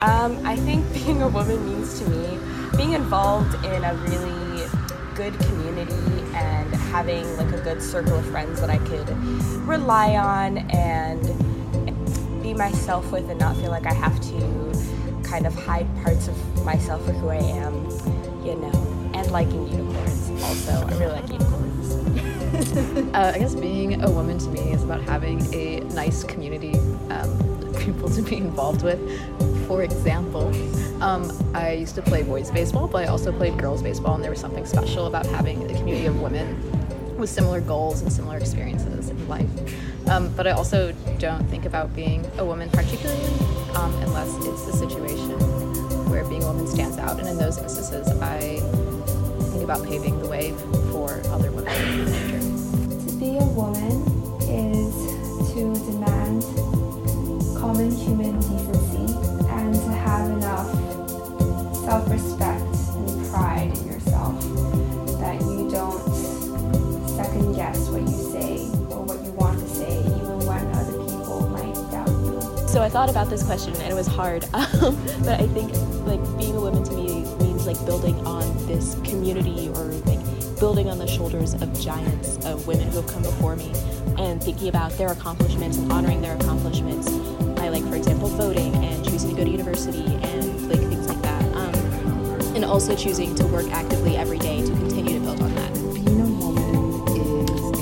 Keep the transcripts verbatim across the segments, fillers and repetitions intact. Um, I think being a woman means to me being involved in a really good community and having like a good circle of friends that I could rely on and be myself with and not feel like I have to kind of hide parts of myself or who I am, you know, and liking unicorns also. I really like unicorns. uh, I guess being a woman to me is about having a nice community um, people to be involved with. For example, um, I used to play boys baseball, but I also played girls baseball, and there was something special about having a community of women with similar goals and similar experiences in life. Um, but I also don't think about being a woman particularly um, unless it's a situation where being a woman stands out, and in those instances, I think about paving the way for other women in the future. To be a woman is to demand common human decency. And to have enough self-respect and pride in yourself that you don't second guess what you say or what you want to say even when other people might doubt you. So I thought about this question and it was hard, um, but I think like being a woman to me means like building on this community or like building on the shoulders of giants of women who have come before me and thinking about their accomplishments and honoring their accomplishments. I like, for example, voting and choosing to go to university and like things like that. Um, and also choosing to work actively every day to continue to build on that. Being a woman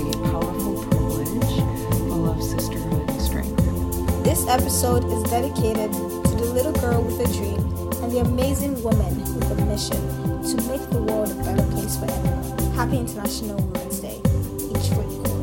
is a powerful privilege full of sisterhood and strength. This episode is dedicated to the little girl with a dream and the amazing woman with a mission to make the world a better place for everyone. Happy International Women's Day. Each for equal.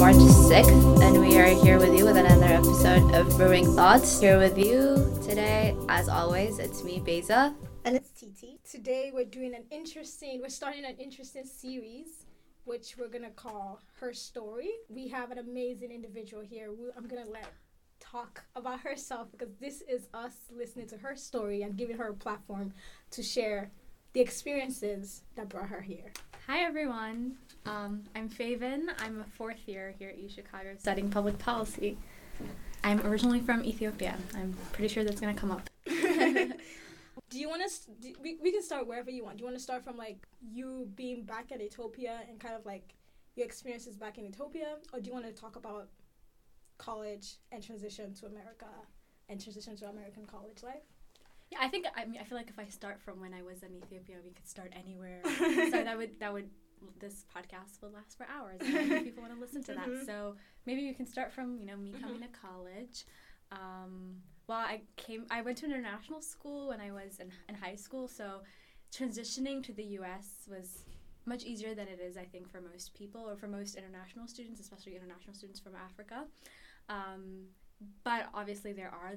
March sixth, and we are here with you with another episode of Brewing Thoughts. Here with you today, as always, it's me, Beza. And it's Titi. Today we're doing an interesting, we're starting an interesting series, which we're going to call Her Story. We have an amazing individual here. We, I'm going to let talk about herself because this is us listening to her story and giving her a platform to share the experiences that brought her here. Hi, everyone. Um, I'm Feven. I'm a fourth year here at UChicago studying public policy. I'm originally from Ethiopia. I'm pretty sure that's going to come up. Do you want to, st- we, we can start wherever you want. Do you want to start from like you being back at Ethiopia and kind of like your experiences back in Ethiopia? Or do you want to talk about college and transition to America and transition to American college life? Yeah, I think, I mean, I feel like if I start from when I was in Ethiopia, we could start anywhere. So that would, that would. This podcast will last for hours and people want to listen to that. Mm-hmm. So maybe you can start from, you know, me coming mm-hmm. to college. Um, well, I came, I went to an international school when I was in, in high school. So transitioning to the U S was much easier than it is, I think, for most people or for most international students, especially international students from Africa. Um, but obviously there are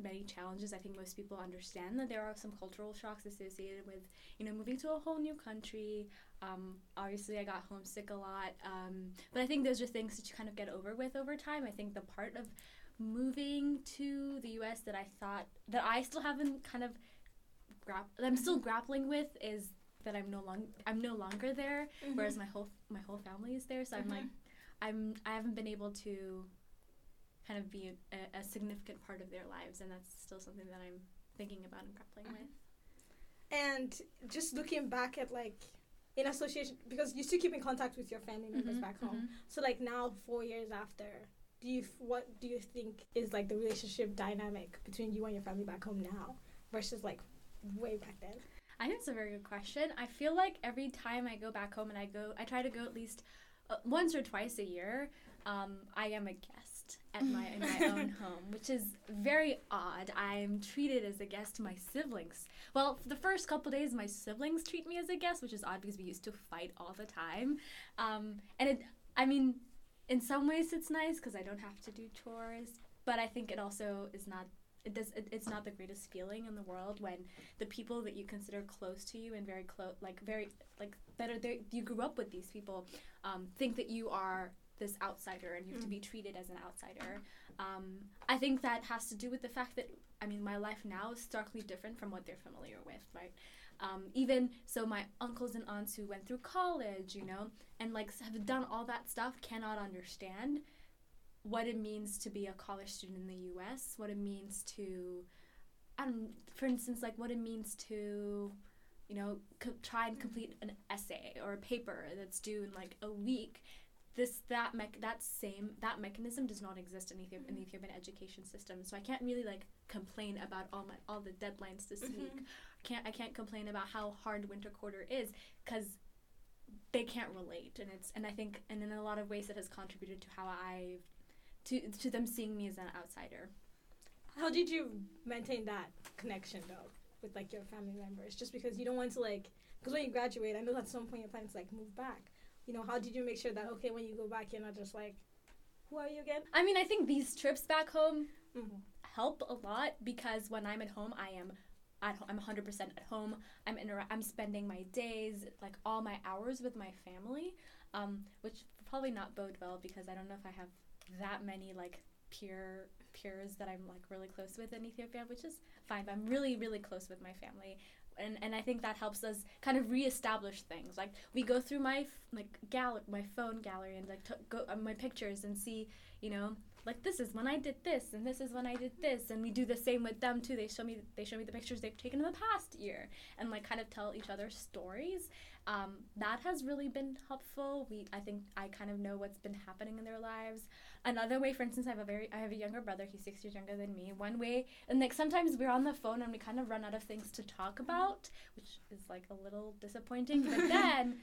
many challenges. I think most people understand that there are some cultural shocks associated with, you know, moving to a whole new country. Um, obviously, I got homesick a lot, um, but I think those are things that you kind of get over with over time. I think the part of moving to the U S that I thought, that I still haven't kind of, gra- that I'm still grappling with is that I'm no long- I'm no longer there, mm-hmm. whereas my whole my whole family is there, so mm-hmm. I'm like, I'm, I haven't been able to kind of be a, a significant part of their lives, and that's still something that I'm thinking about and grappling with. And just looking back at like, in association, because you still keep in contact with your family members mm-hmm, back home. Mm-hmm. So like now, four years after, do you f- what do you think is like the relationship dynamic between you and your family back home now versus like way back then? I think it's a very good question. I feel like every time I go back home and I go, I try to go at least uh, once or twice a year. Um, I am a guest at my in my own home, which is very odd. I'm treated as a guest to my siblings. Well, the first couple days, my siblings treat me as a guest, which is odd because we used to fight all the time. Um, and it, I mean, in some ways it's nice because I don't have to do chores, but I think it also is not. It does. It, it's not the greatest feeling in the world when the people that you consider close to you and very close, like very like that are there, you grew up with these people, um, think that you are this outsider and you have mm. to be treated as an outsider. Um, I think that has to do with the fact that, I mean, my life now is starkly different from what they're familiar with, right? Um, even so, my uncles and aunts who went through college, you know, and like have done all that stuff cannot understand what it means to be a college student in the U S, what it means to, I don't, for instance, like what it means to, you know, co- try and complete an essay or a paper that's due in like a week. This that mech that same that mechanism does not exist in Ethiopia, mm-hmm. in the Ethiopian education system. So I can't really like complain about all my all the deadlines this mm-hmm. week. Can't I can't complain about how hard winter quarter is because they can't relate, and it's and I think and in a lot of ways it has contributed to how I to to them seeing me as an outsider. How did you maintain that connection though with like your family members? Just because you don't want to like because when you graduate, I know at some point you're planning to like move back. You know, how did you make sure that, okay, when you go back, you're not just like, who are you again? I mean, I think these trips back home mm-hmm. help a lot because when I'm at home, I am at home. I'm one hundred percent at home. I'm inter- I'm spending my days, like all my hours with my family, um, which probably not bode well because I don't know if I have that many like peer peers that I'm like really close with in Ethiopia, which is fine, but I'm really, really close with my family. And and I think that helps us kind of reestablish things. Like we go through my f- like gal my phone gallery and like t- go uh, my pictures and see, you know, like this is when I did this and this is when I did this, and we do the same with them too. They show me they show me the pictures they've taken in the past year and like kind of tell each other stories. Um, that has really been helpful. We I think I kind of know what's been happening in their lives. Another way, for instance, I have a very I have a younger brother. He's six years younger than me. One way, and like sometimes we're on the phone and we kind of run out of things to talk about, which is like a little disappointing. But then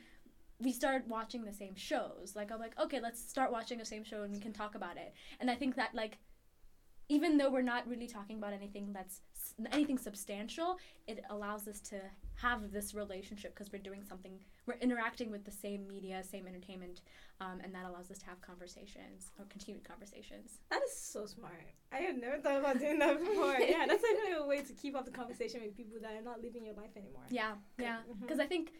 we start watching the same shows. Like I'm like, okay, let's start watching the same show and we can talk about it. And I think that like, even though we're not really talking about anything that's anything substantial, it allows us to have this relationship because we're doing something, we're interacting with the same media, same entertainment, um, and that allows us to have conversations or continued conversations. That is so smart. I had never thought about doing that before. Yeah, that's definitely a way to keep up the conversation with people that are not living your life anymore. Yeah, yeah, because mm-hmm. I think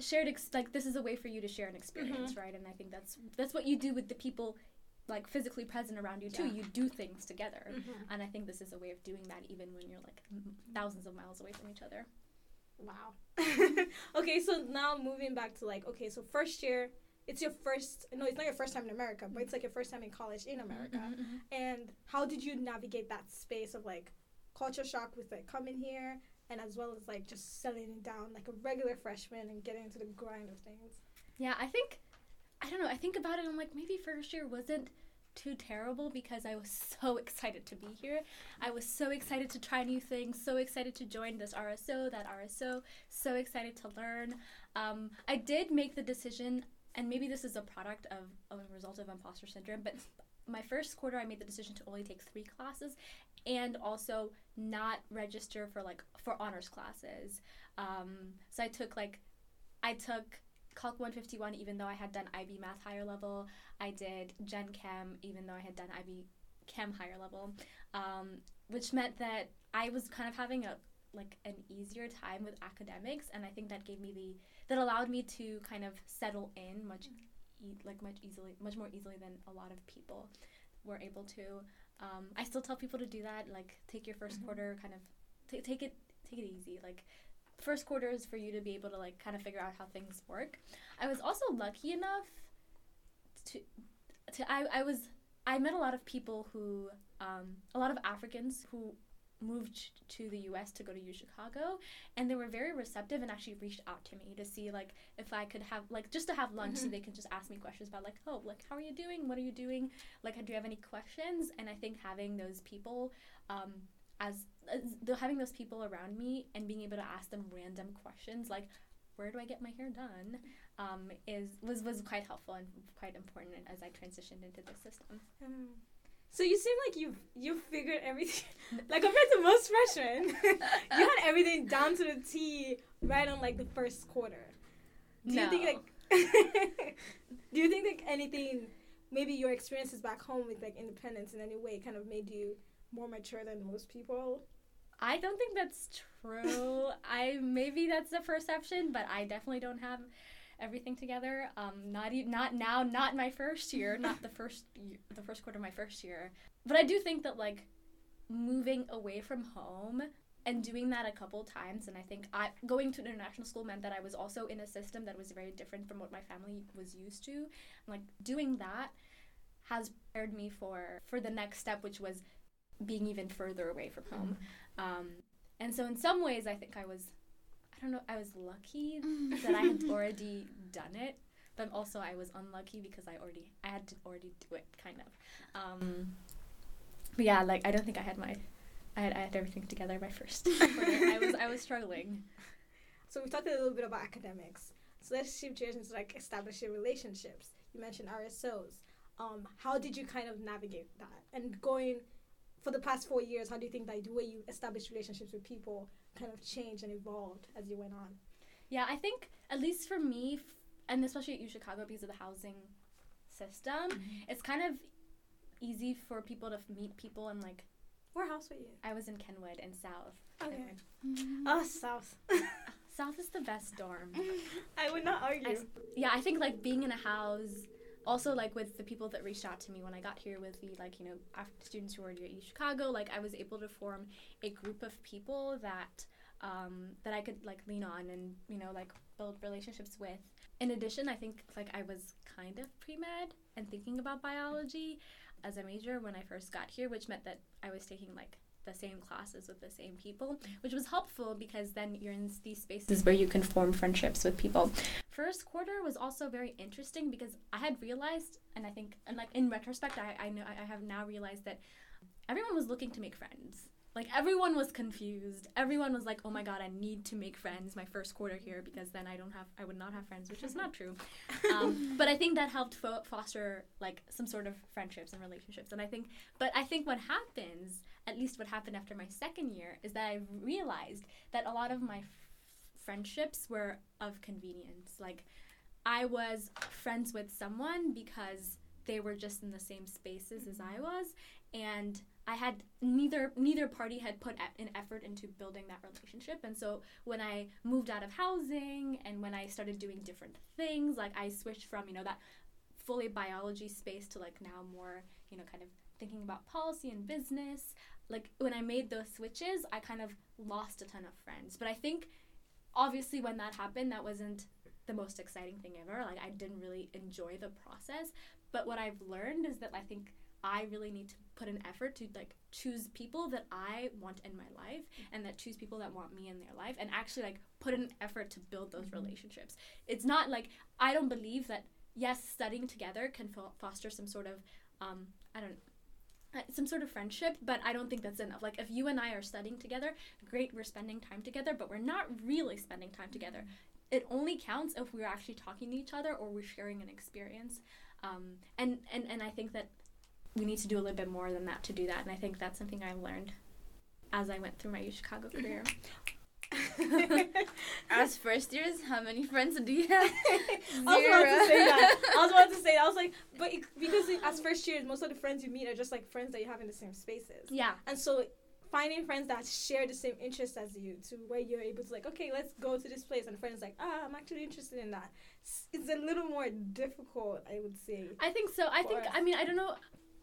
shared ex- like this is a way for you to share an experience, mm-hmm. right? And I think that's that's what you do with the people like physically present around you too. Yeah. You do things together, mm-hmm. and I think this is a way of doing that even when you're like thousands of miles away from each other. Wow. Okay, so now moving back to like, okay, so first year, it's your first, no, it's not your first time in America, but it's like your first time in college in America. Mm-hmm. And how did you navigate that space of like culture shock with like coming here and as well as like just settling down like a regular freshman and getting into the grind of things? Yeah, I think, I don't know, I think about it, I'm like maybe first year wasn't too terrible because I was so excited to be here. I was so excited to try new things, so excited to join this R S O, that R S O, so excited to learn. Um, I did make the decision, and maybe this is a product of, of a result of imposter syndrome, but my first quarter I made the decision to only take three classes and also not register for like for honors classes. Um, so I took like, I took Calc one fifty-one even though I had done I B math higher level. I did Gen Chem even though I had done I B Chem higher level, um, which meant that I was kind of having a like an easier time with academics, and I think that gave me the that allowed me to kind of settle in much e- like much easily much more easily than a lot of people were able to. Um, I still tell people to do that, like take your first mm-hmm. quarter, kind of t- take it take it easy, like. First quarter is for you to be able to like kind of figure out how things work. I was also lucky enough to, to I, I was I met a lot of people who um, a lot of Africans who moved to the U S to go to UChicago, and they were very receptive and actually reached out to me to see like if I could have like just to have lunch, mm-hmm. so they can just ask me questions about like, oh, like how are you doing? What are you doing? Like, do you have any questions? And I think having those people. Um, As, as though having those people around me and being able to ask them random questions like, where do I get my hair done, um, is was, was quite helpful and quite important as I transitioned into the system. Mm. So you seem like you've you figured everything, like compared to most freshmen, you had everything down to the T right on like the first quarter. Do no. you think like, do you think like anything, maybe your experiences back home with like independence in any way kind of made you more mature than most people? I don't think that's true. I maybe that's the perception, but I definitely don't have everything together. Um, not even, not now, not my first year, not the first year, the first quarter of my first year. But I do think that, like, moving away from home and doing that a couple times, and I think I, going to an international school meant that I was also in a system that was very different from what my family was used to. And, like, doing that has prepared me for, for the next step, which was being even further away from home. Um, and so in some ways, I think I was, I don't know, I was lucky that I had already done it, but also I was unlucky because I already, I had to already do it, kind of. Um, but yeah, like, I don't think I had my, I had, I had everything together by first. I was, I was struggling. So we talked a little bit about academics. So let's shift gears into, like, establishing relationships. You mentioned R S Os. Um, how did you kind of navigate that? And going for the past four years, how do you think that the way you established relationships with people kind of changed and evolved as you went on? Yeah, I think, at least for me, f- and especially at UChicago because of the housing system, mm-hmm. it's kind of easy for people to f- meet people and, like... Where house were you? I was in Kenwood in South. Okay. Kenwood. Mm-hmm. Oh, South. South is the best dorm. I would not argue. I, yeah, I think, like, being in a house... Also, like, with the people that reached out to me when I got here with the, like, you know, after students who were at UChicago, like, I was able to form a group of people that um, that I could, like, lean on and, you know, like, build relationships with. In addition, I think, like, I was kind of pre-med and thinking about biology as a major when I first got here, which meant that I was taking, like, the same classes with the same people, which was helpful because then you're in these spaces where you can form friendships with people. First quarter was also very interesting because I had realized, and I think, and like in retrospect, I, I know I have now realized that everyone was looking to make friends. Like, everyone was confused. Everyone was like, oh my God, I need to make friends my first quarter here because then I don't have, I would not have friends, which is not true. Um, but I think that helped fo- foster like some sort of friendships and relationships. And I think, but I think what happens, at least what happened after my second year, is that I realized that a lot of my f- friendships were of convenience. Like, I was friends with someone because they were just in the same spaces as I was, and I had neither neither party had put an effort into building that relationship. And so when I moved out of housing and when I started doing different things, like, I switched from, you know, that fully biology space to, like, now more, you know, kind of thinking about policy and business. Like, when I made those switches, I kind of lost a ton of friends. But I think obviously when that happened, that wasn't the most exciting thing ever. Like, I didn't really enjoy the process. But what I've learned is that I think I really need to put an effort to, like, choose people that I want in my life and that choose people that want me in their life and actually, like, put an effort to build those mm-hmm. relationships. It's not like, I don't believe that, yes, studying together can fo- foster some sort of, um, I don't uh, some sort of friendship, but I don't think that's enough. Like, if you and I are studying together, great, we're spending time together, but we're not really spending time together. It only counts if we're actually talking to each other or we're sharing an experience. Um, and, and, and I think that we need to do a little bit more than that to do that. And I think that's something I learned as I went through my UChicago career. As first years, how many friends do you have? Zero. I was about to say that. I was about to say that. I was like, but it, because it, as first years, most of the friends you meet are just like friends that you have in the same spaces. Yeah. And so finding friends that share the same interests as you, to where you're able to, like, okay, let's go to this place, and friends like, ah, I'm actually interested in that. It's a little more difficult, I would say. I think so. I think, us. I mean, I don't know.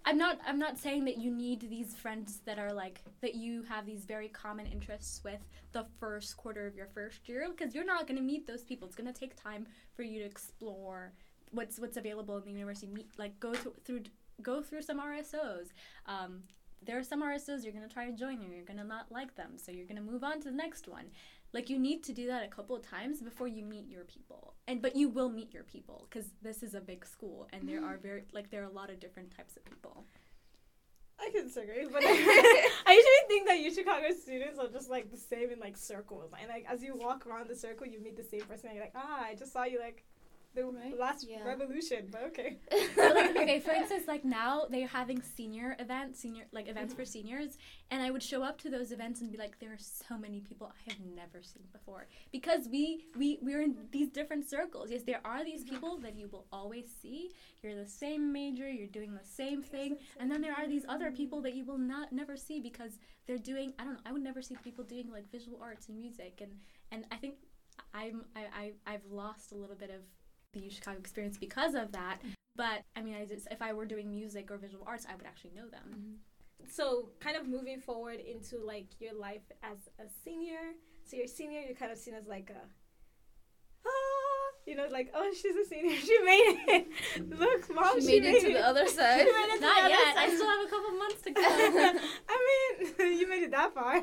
I'm not I'm not saying that you need these friends that are like, that you have these very common interests with the first quarter of your first year, because you're not going to meet those people. It's going to take time for you to explore what's what's available in the university. Meet, like, go to, through go through some R S Os. Um, there are some R S Os you're going to try to join and you're going to not like them, so you're going to move on to the next one. Like, you need to do that a couple of times before you meet your people. And but you will meet your people, because this is a big school and there are very, like, there are a lot of different types of people. I can disagree, but I, I usually think that UChicago students are just, like, the same in, like, circles. And, like, as you walk around the circle, you meet the same person and you're like, ah, I just saw you, like, the right? last yeah. revolution, but okay. So, like, okay, for instance, like, now they're having senior events, senior like events mm-hmm. for seniors, and I would show up to those events and be like, there are so many people I have never seen before, because we we we're in these different circles. Yes, there are these people that you will always see. You're the same major, you're doing the same thing, and then there are these other people that you will not never see because they're doing, I don't know, I would never see people doing, like, visual arts and music, and and I think I'm I, I I've lost a little bit of the UChicago experience because of that. But I mean, I just, if I were doing music or visual arts, I would actually know them. Mm-hmm. So kind of moving forward into like your life as a senior. So you're a senior, you're kind of seen as like a, ah, you know, like, oh, she's a senior. She made it. Look, mom, she, she made, made it, it to the other side. Not yet. Side. I still have a couple months to go. I mean, you made it that far.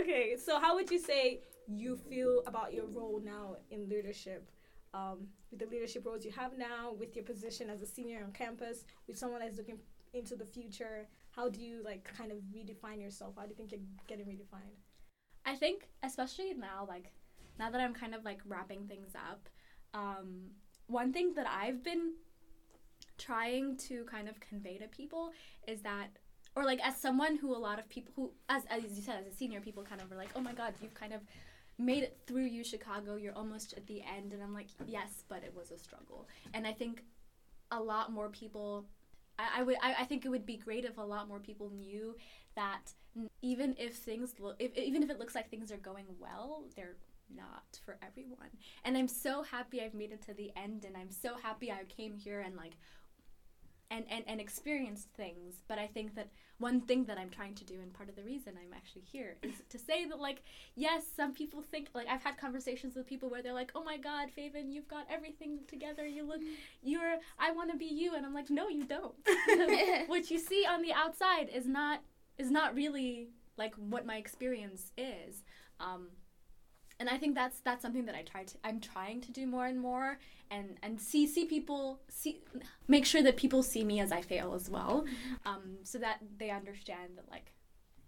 Okay, so how would you say you feel about your role now in leadership? Um, with the leadership roles you have now, with your position as a senior on campus, with someone that's looking into the future, how do you like kind of redefine yourself? How do you think you're getting redefined? I think especially now, like now that I'm kind of like wrapping things up, um, one thing that I've been trying to kind of convey to people is that, or like as someone who a lot of people who, as as you said, as a senior, people kind of were like, oh my God, you've kind of made it through UChicago, you're almost at the end, and I'm like, yes, but it was a struggle. And I think a lot more people, I, I would, I, I think it would be great if a lot more people knew that even if things look, if, even if it looks like things are going well, they're not for everyone. And I'm so happy I've made it to the end, and I'm so happy I came here and like, and, and, and experienced things. But I think that one thing that I'm trying to do, and part of the reason I'm actually here, is to say that, like, yes, some people think, like, I've had conversations with people where they're like, oh my God, Feven, you've got everything together, you look, you're, I want to be you, and I'm like, no, you don't. What you see on the outside is not, is not really, like, what my experience is. Um, and I think that's, that's something that I try to, I'm trying to do more and more, and, and see, see people, see, make sure that people see me as I fail as well. Um, so that they understand that, like,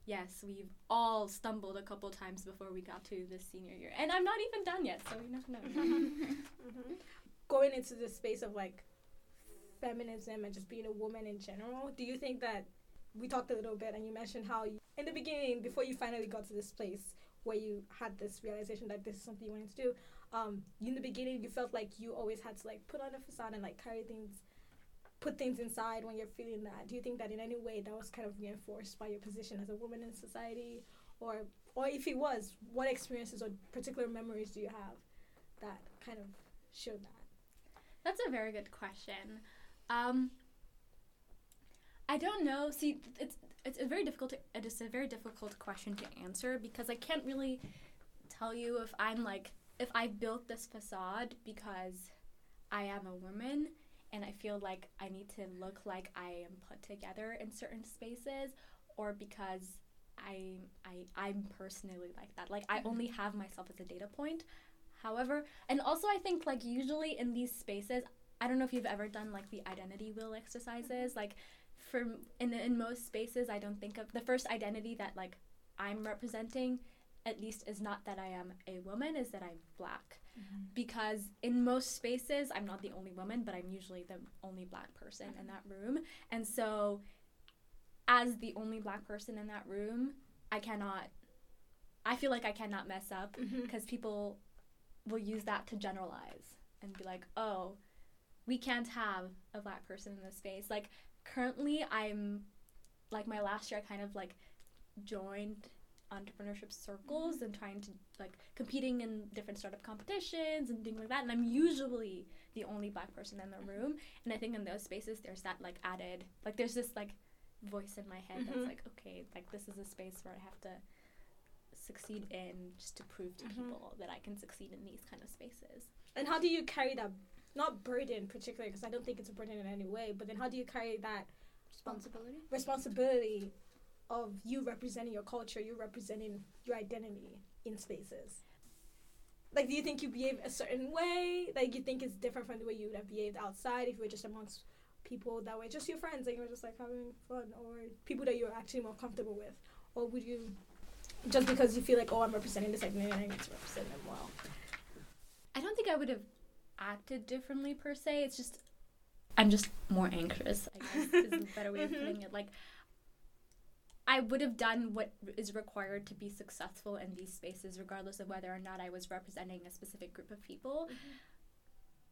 yes, we've all stumbled a couple times before we got to this senior year. And I'm not even done yet, so we never know. Mm-hmm. Going into the space of, like, feminism and just being a woman in general, do you think that, we talked a little bit, and you mentioned how, you, in the beginning, before you finally got to this place where you had this realization that this is something you wanted to do, um, in the beginning, you felt like you always had to, like, put on a facade and, like, carry things, put things inside when you're feeling that. Do you think that in any way that was kind of reinforced by your position as a woman in society? Or, or if it was, what experiences or particular memories do you have that kind of showed that? That's a very good question. Um... I don't know. See, it's it's a very difficult to, it's a very difficult question to answer, because I can't really tell you if I'm like if I built this facade because I am a woman and I feel like I need to look like I am put together in certain spaces, or because I I I'm personally like that. Like I only have myself as a data point. However, and also I think like usually in these spaces, I don't know if you've ever done like the identity wheel exercises, like. For in in most spaces, I don't think of the first identity that like I'm representing, at least, is not that I am a woman, is that I'm Black, mm-hmm. because in most spaces I'm not the only woman, but I'm usually the only Black person mm-hmm. in that room, and so as the only Black person in that room, I cannot, I feel like I cannot mess up because mm-hmm. people will use that to generalize and be like, oh, we can't have a Black person in this space, like. Currently, I'm, like, my last year, I kind of, like, joined entrepreneurship circles and trying to, like, competing in different startup competitions and things like that, and I'm usually the only Black person in the room, and I think in those spaces, there's that, like, added, like, there's this, like, voice in my head mm-hmm. that's like, okay, like, this is a space where I have to succeed in just to prove to mm-hmm. people that I can succeed in these kind of spaces. And how do you carry that? Not burden, particularly, because I don't think it's a burden in any way, but then how do you carry that responsibility responsibility of you representing your culture, you representing your identity in spaces? Like, do you think you behave a certain way? Like, you think it's different from the way you would have behaved outside if you were just amongst people that were just your friends and you were just, like, having fun, or people that you're actually more comfortable with? Or would you, just because you feel like, oh, I'm representing this identity and I need to represent them well? I don't think I would have acted differently per se. It's just I'm just more anxious, I guess, is a better way of putting it. Like, I would have done what is required to be successful in these spaces, regardless of whether or not I was representing a specific group of people. Mm-hmm.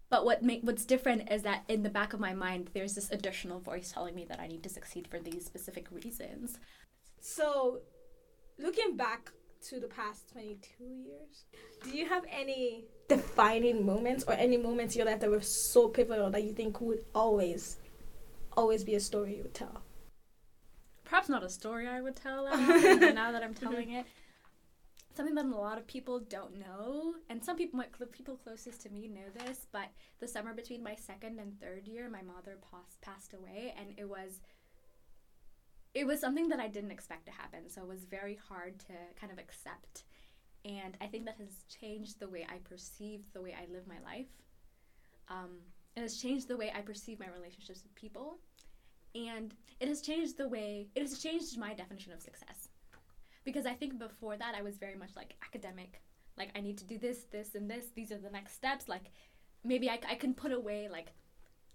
But what ma- what's different is that in the back of my mind, there's this additional voice telling me that I need to succeed for these specific reasons. So, looking back to the past twenty-two years? Do you have any defining moments or any moments in your life that were so pivotal that you think would always, always be a story you would tell? Perhaps not a story I would tell now that I'm telling it. Something that a lot of people don't know, and some people, my cl- people closest to me know this, but the summer between my second and third year, my mother pas- passed away, and it was it was something that I didn't expect to happen, so it was very hard to kind of accept. And I think that has changed the way I perceive the way I live my life. Um, it has changed the way I perceive my relationships with people, and it has changed the way, it has changed my definition of success. Because I think before that, I was very much, like, academic. Like, I need to do this, this, and this. These are the next steps. Like, maybe I, I can put away, like,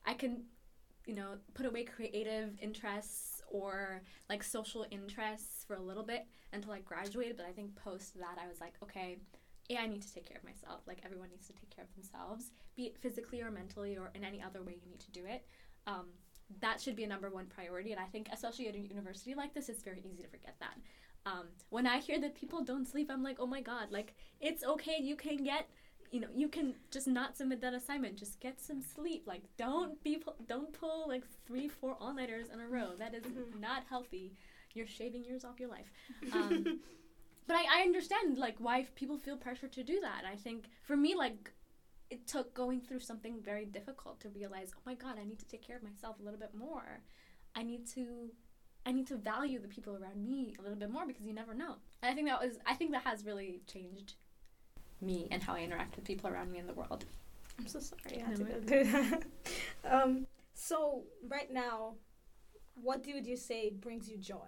I can, you know, put away creative interests or, like, social interests for a little bit until I graduated. But I think post that, I was like, okay, A, I need to take care of myself. Like, everyone needs to take care of themselves, be it physically or mentally or in any other way you need to do it. Um, that should be a number one priority. And I think, especially at a university like this, it's very easy to forget that. Um, when I hear that people don't sleep, I'm like, oh my God, like, it's okay, you can get, you know, you can just not submit that assignment, just get some sleep, like, don't be, pu- don't pull, like, three, four all-nighters in a row, that is not healthy, you're shaving years off your life, um, but I, I understand, like, why people feel pressure to do that. I think, for me, like, it took going through something very difficult to realize, oh my God, I need to take care of myself a little bit more, I need to... I need to value the people around me a little bit more because you never know. And I think that was, I think that has really changed me and how I interact with people around me in the world. I'm so sorry. I had to go do that. um, so right now, what would you say brings you joy?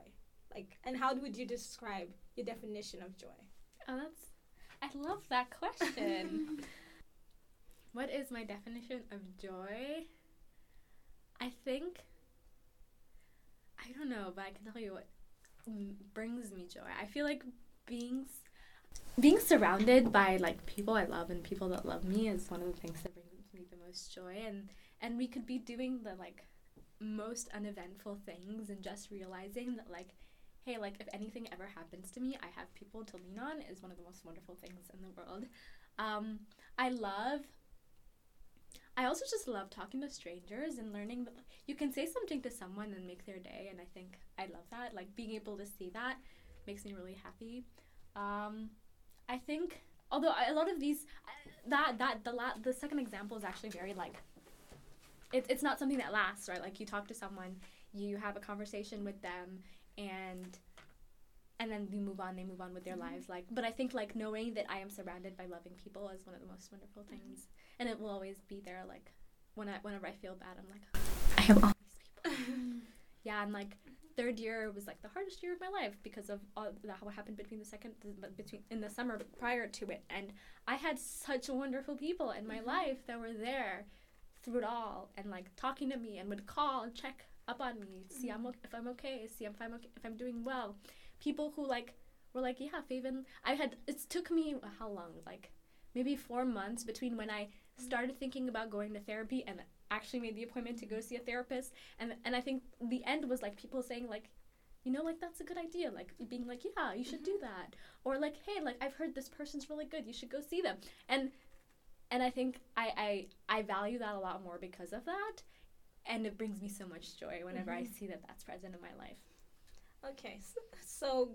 Like, and how would you describe your definition of joy? Oh, that's, I love that question. What is my definition of joy? I think... I don't know, but I can tell you what brings me joy. I feel like being being surrounded by, like, people I love and people that love me is one of the things that brings me the most joy. And, and we could be doing the, like, most uneventful things and just realizing that, like, hey, like, if anything ever happens to me, I have people to lean on is one of the most wonderful things in the world. Um, I love... I also just love talking to strangers and learning that you can say something to someone and make their day, and I think I love that. Like, being able to see that makes me really happy. Um, I think, although a lot of these, that, that, the la- the second example is actually very, like, it, it's not something that lasts, right? Like, you talk to someone, you have a conversation with them, and... and then we move on, they move on with their mm-hmm. lives. Like, but I think, like, knowing that I am surrounded by loving people is one of the most wonderful things. Mm-hmm. And it will always be there, like, when I, whenever I feel bad, I'm like, I have all these people. Yeah, and, like, third year was, like, the hardest year of my life because of all the, what happened between the second, between in the summer prior to it. And I had such wonderful people in my mm-hmm. life that were there through it all and, like, talking to me and would call and check up on me, mm-hmm. see I'm o- if I'm okay, see if I'm, okay, if I'm doing well. People who, like, were like, yeah, Feven, I had, it took me, how long, like, maybe four months between when I started thinking about going to therapy and actually made the appointment to go see a therapist, and and I think the end was, like, people saying, like, you know, like, that's a good idea, like, being like, yeah, you should mm-hmm. do that, or, like, hey, like, I've heard this person's really good, you should go see them, and and I think I, I, I value that a lot more because of that, and it brings me so much joy whenever mm-hmm. I see that that's present in my life. Okay, so, so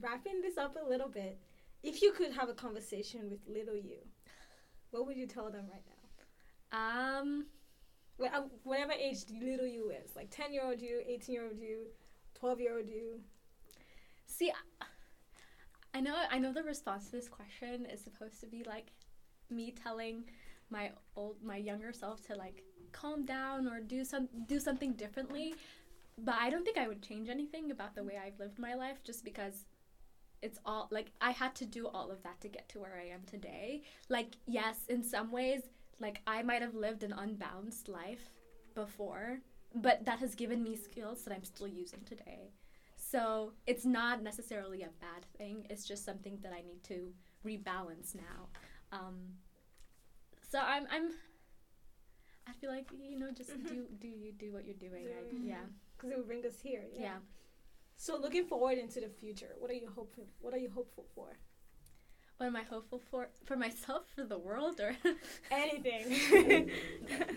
wrapping this up a little bit, if you could have a conversation with little you, what would you tell them right now? Um, whatever age little you is, like ten-year-old you, eighteen-year-old you, twelve-year-old you. See, I know, I know the response to this question is supposed to be like me telling my old, my younger self to like calm down or do some, do something differently. But I don't think I would change anything about the way I've lived my life just because it's all, like, I had to do all of that to get to where I am today. Like, yes, in some ways, like, I might have lived an unbalanced life before, but that has given me skills that I'm still using today. So it's not necessarily a bad thing. It's just something that I need to rebalance now. Um, so I'm, I'm, I feel like, you know, just mm-hmm. do, do you do what you're doing. Mm-hmm. I, yeah. Because it would bring us here. Yeah. yeah. So looking forward into the future, what are you hopeful? What are you hopeful for? What am I hopeful for? For myself, for the world, or anything?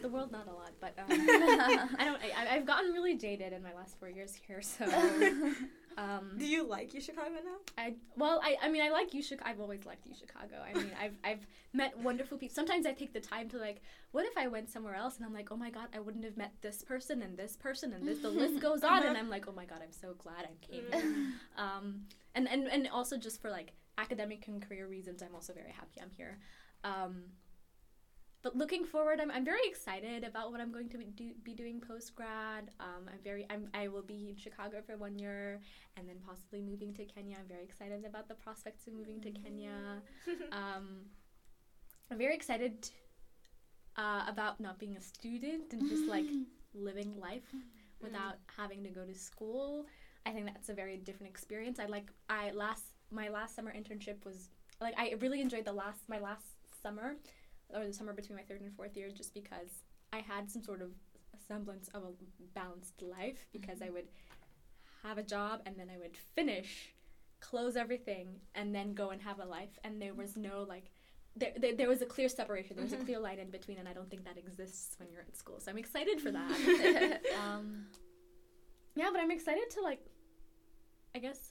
The world, not a lot, but um, I don't. I, I've gotten really jaded in my last four years here. So, um, do you like UChicago now? I well, I, I mean, I like UChicago. I've always liked UChicago. I mean, I've I've met wonderful people. Sometimes I take the time to like, what if I went somewhere else? And I'm like, oh my god, I wouldn't have met this person and this person and this. The list goes on, uh-huh. and I'm like, oh my god, I'm so glad I came. Mm. Um, and and and also just for like. academic and career reasons, I'm also very happy I'm here. Um, but looking forward, I'm I'm very excited about what I'm going to be, do, be doing post-grad. Um, I'm very, I'm, I will be in Chicago for one year and then possibly moving to Kenya. I'm very excited about the prospects of moving to Kenya. Um, I'm very excited uh, about not being a student and just like living life without having to go to school. I think that's a very different experience. I like, I last My last summer internship was, like, I really enjoyed the last, my last summer, or the summer between my third and fourth year, just because I had some sort of semblance of a balanced life, because mm-hmm. I would have a job, and then I would finish, close everything, and then go and have a life, and there was no, like, there there, there was a clear separation, there was mm-hmm. a clear line in between, and I don't think that exists when you're at school, so I'm excited for that. um, yeah, but I'm excited to, like, I guess...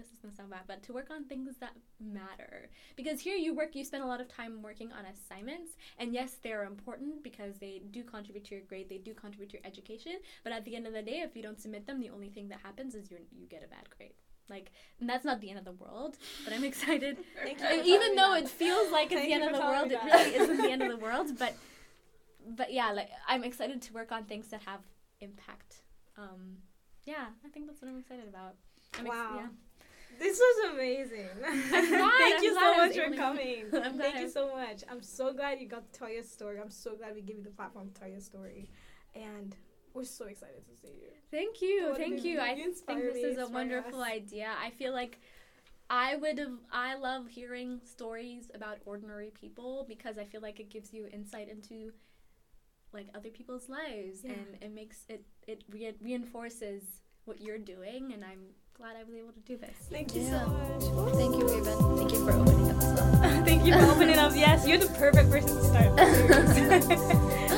this is going to sound bad, but to work on things that matter. Because here you work, you spend a lot of time working on assignments, and yes, they're important because they do contribute to your grade, they do contribute to your education, but at the end of the day, if you don't submit them, the only thing that happens is you you get a bad grade. Like, and that's not the end of the world, but I'm excited. Thank and you even though that. It feels like it's Thank the end of the world, it really isn't the end of the world, but but yeah, like I'm excited to work on things that have impact. Um, yeah, I think that's what I'm excited about. I'm wow. Ex- yeah. This was amazing. I'm glad, Thank I'm you so much for coming. I'm Thank I'm... you so much. I'm so glad you got to tell your story. I'm so glad we gave you the platform to tell your story. And we're so excited to see you. Thank you. Thank you. I think this is a wonderful idea. I feel like I would have, I love hearing stories about ordinary people because I feel like it gives you insight into like other people's lives yeah. and it makes it, it re- reinforces what you're doing, and I'm glad I was able to do this. Thank you yeah. so much. Thank you, Feven. Thank you for opening up. Thank you for opening up. Yes, you're the perfect person to start.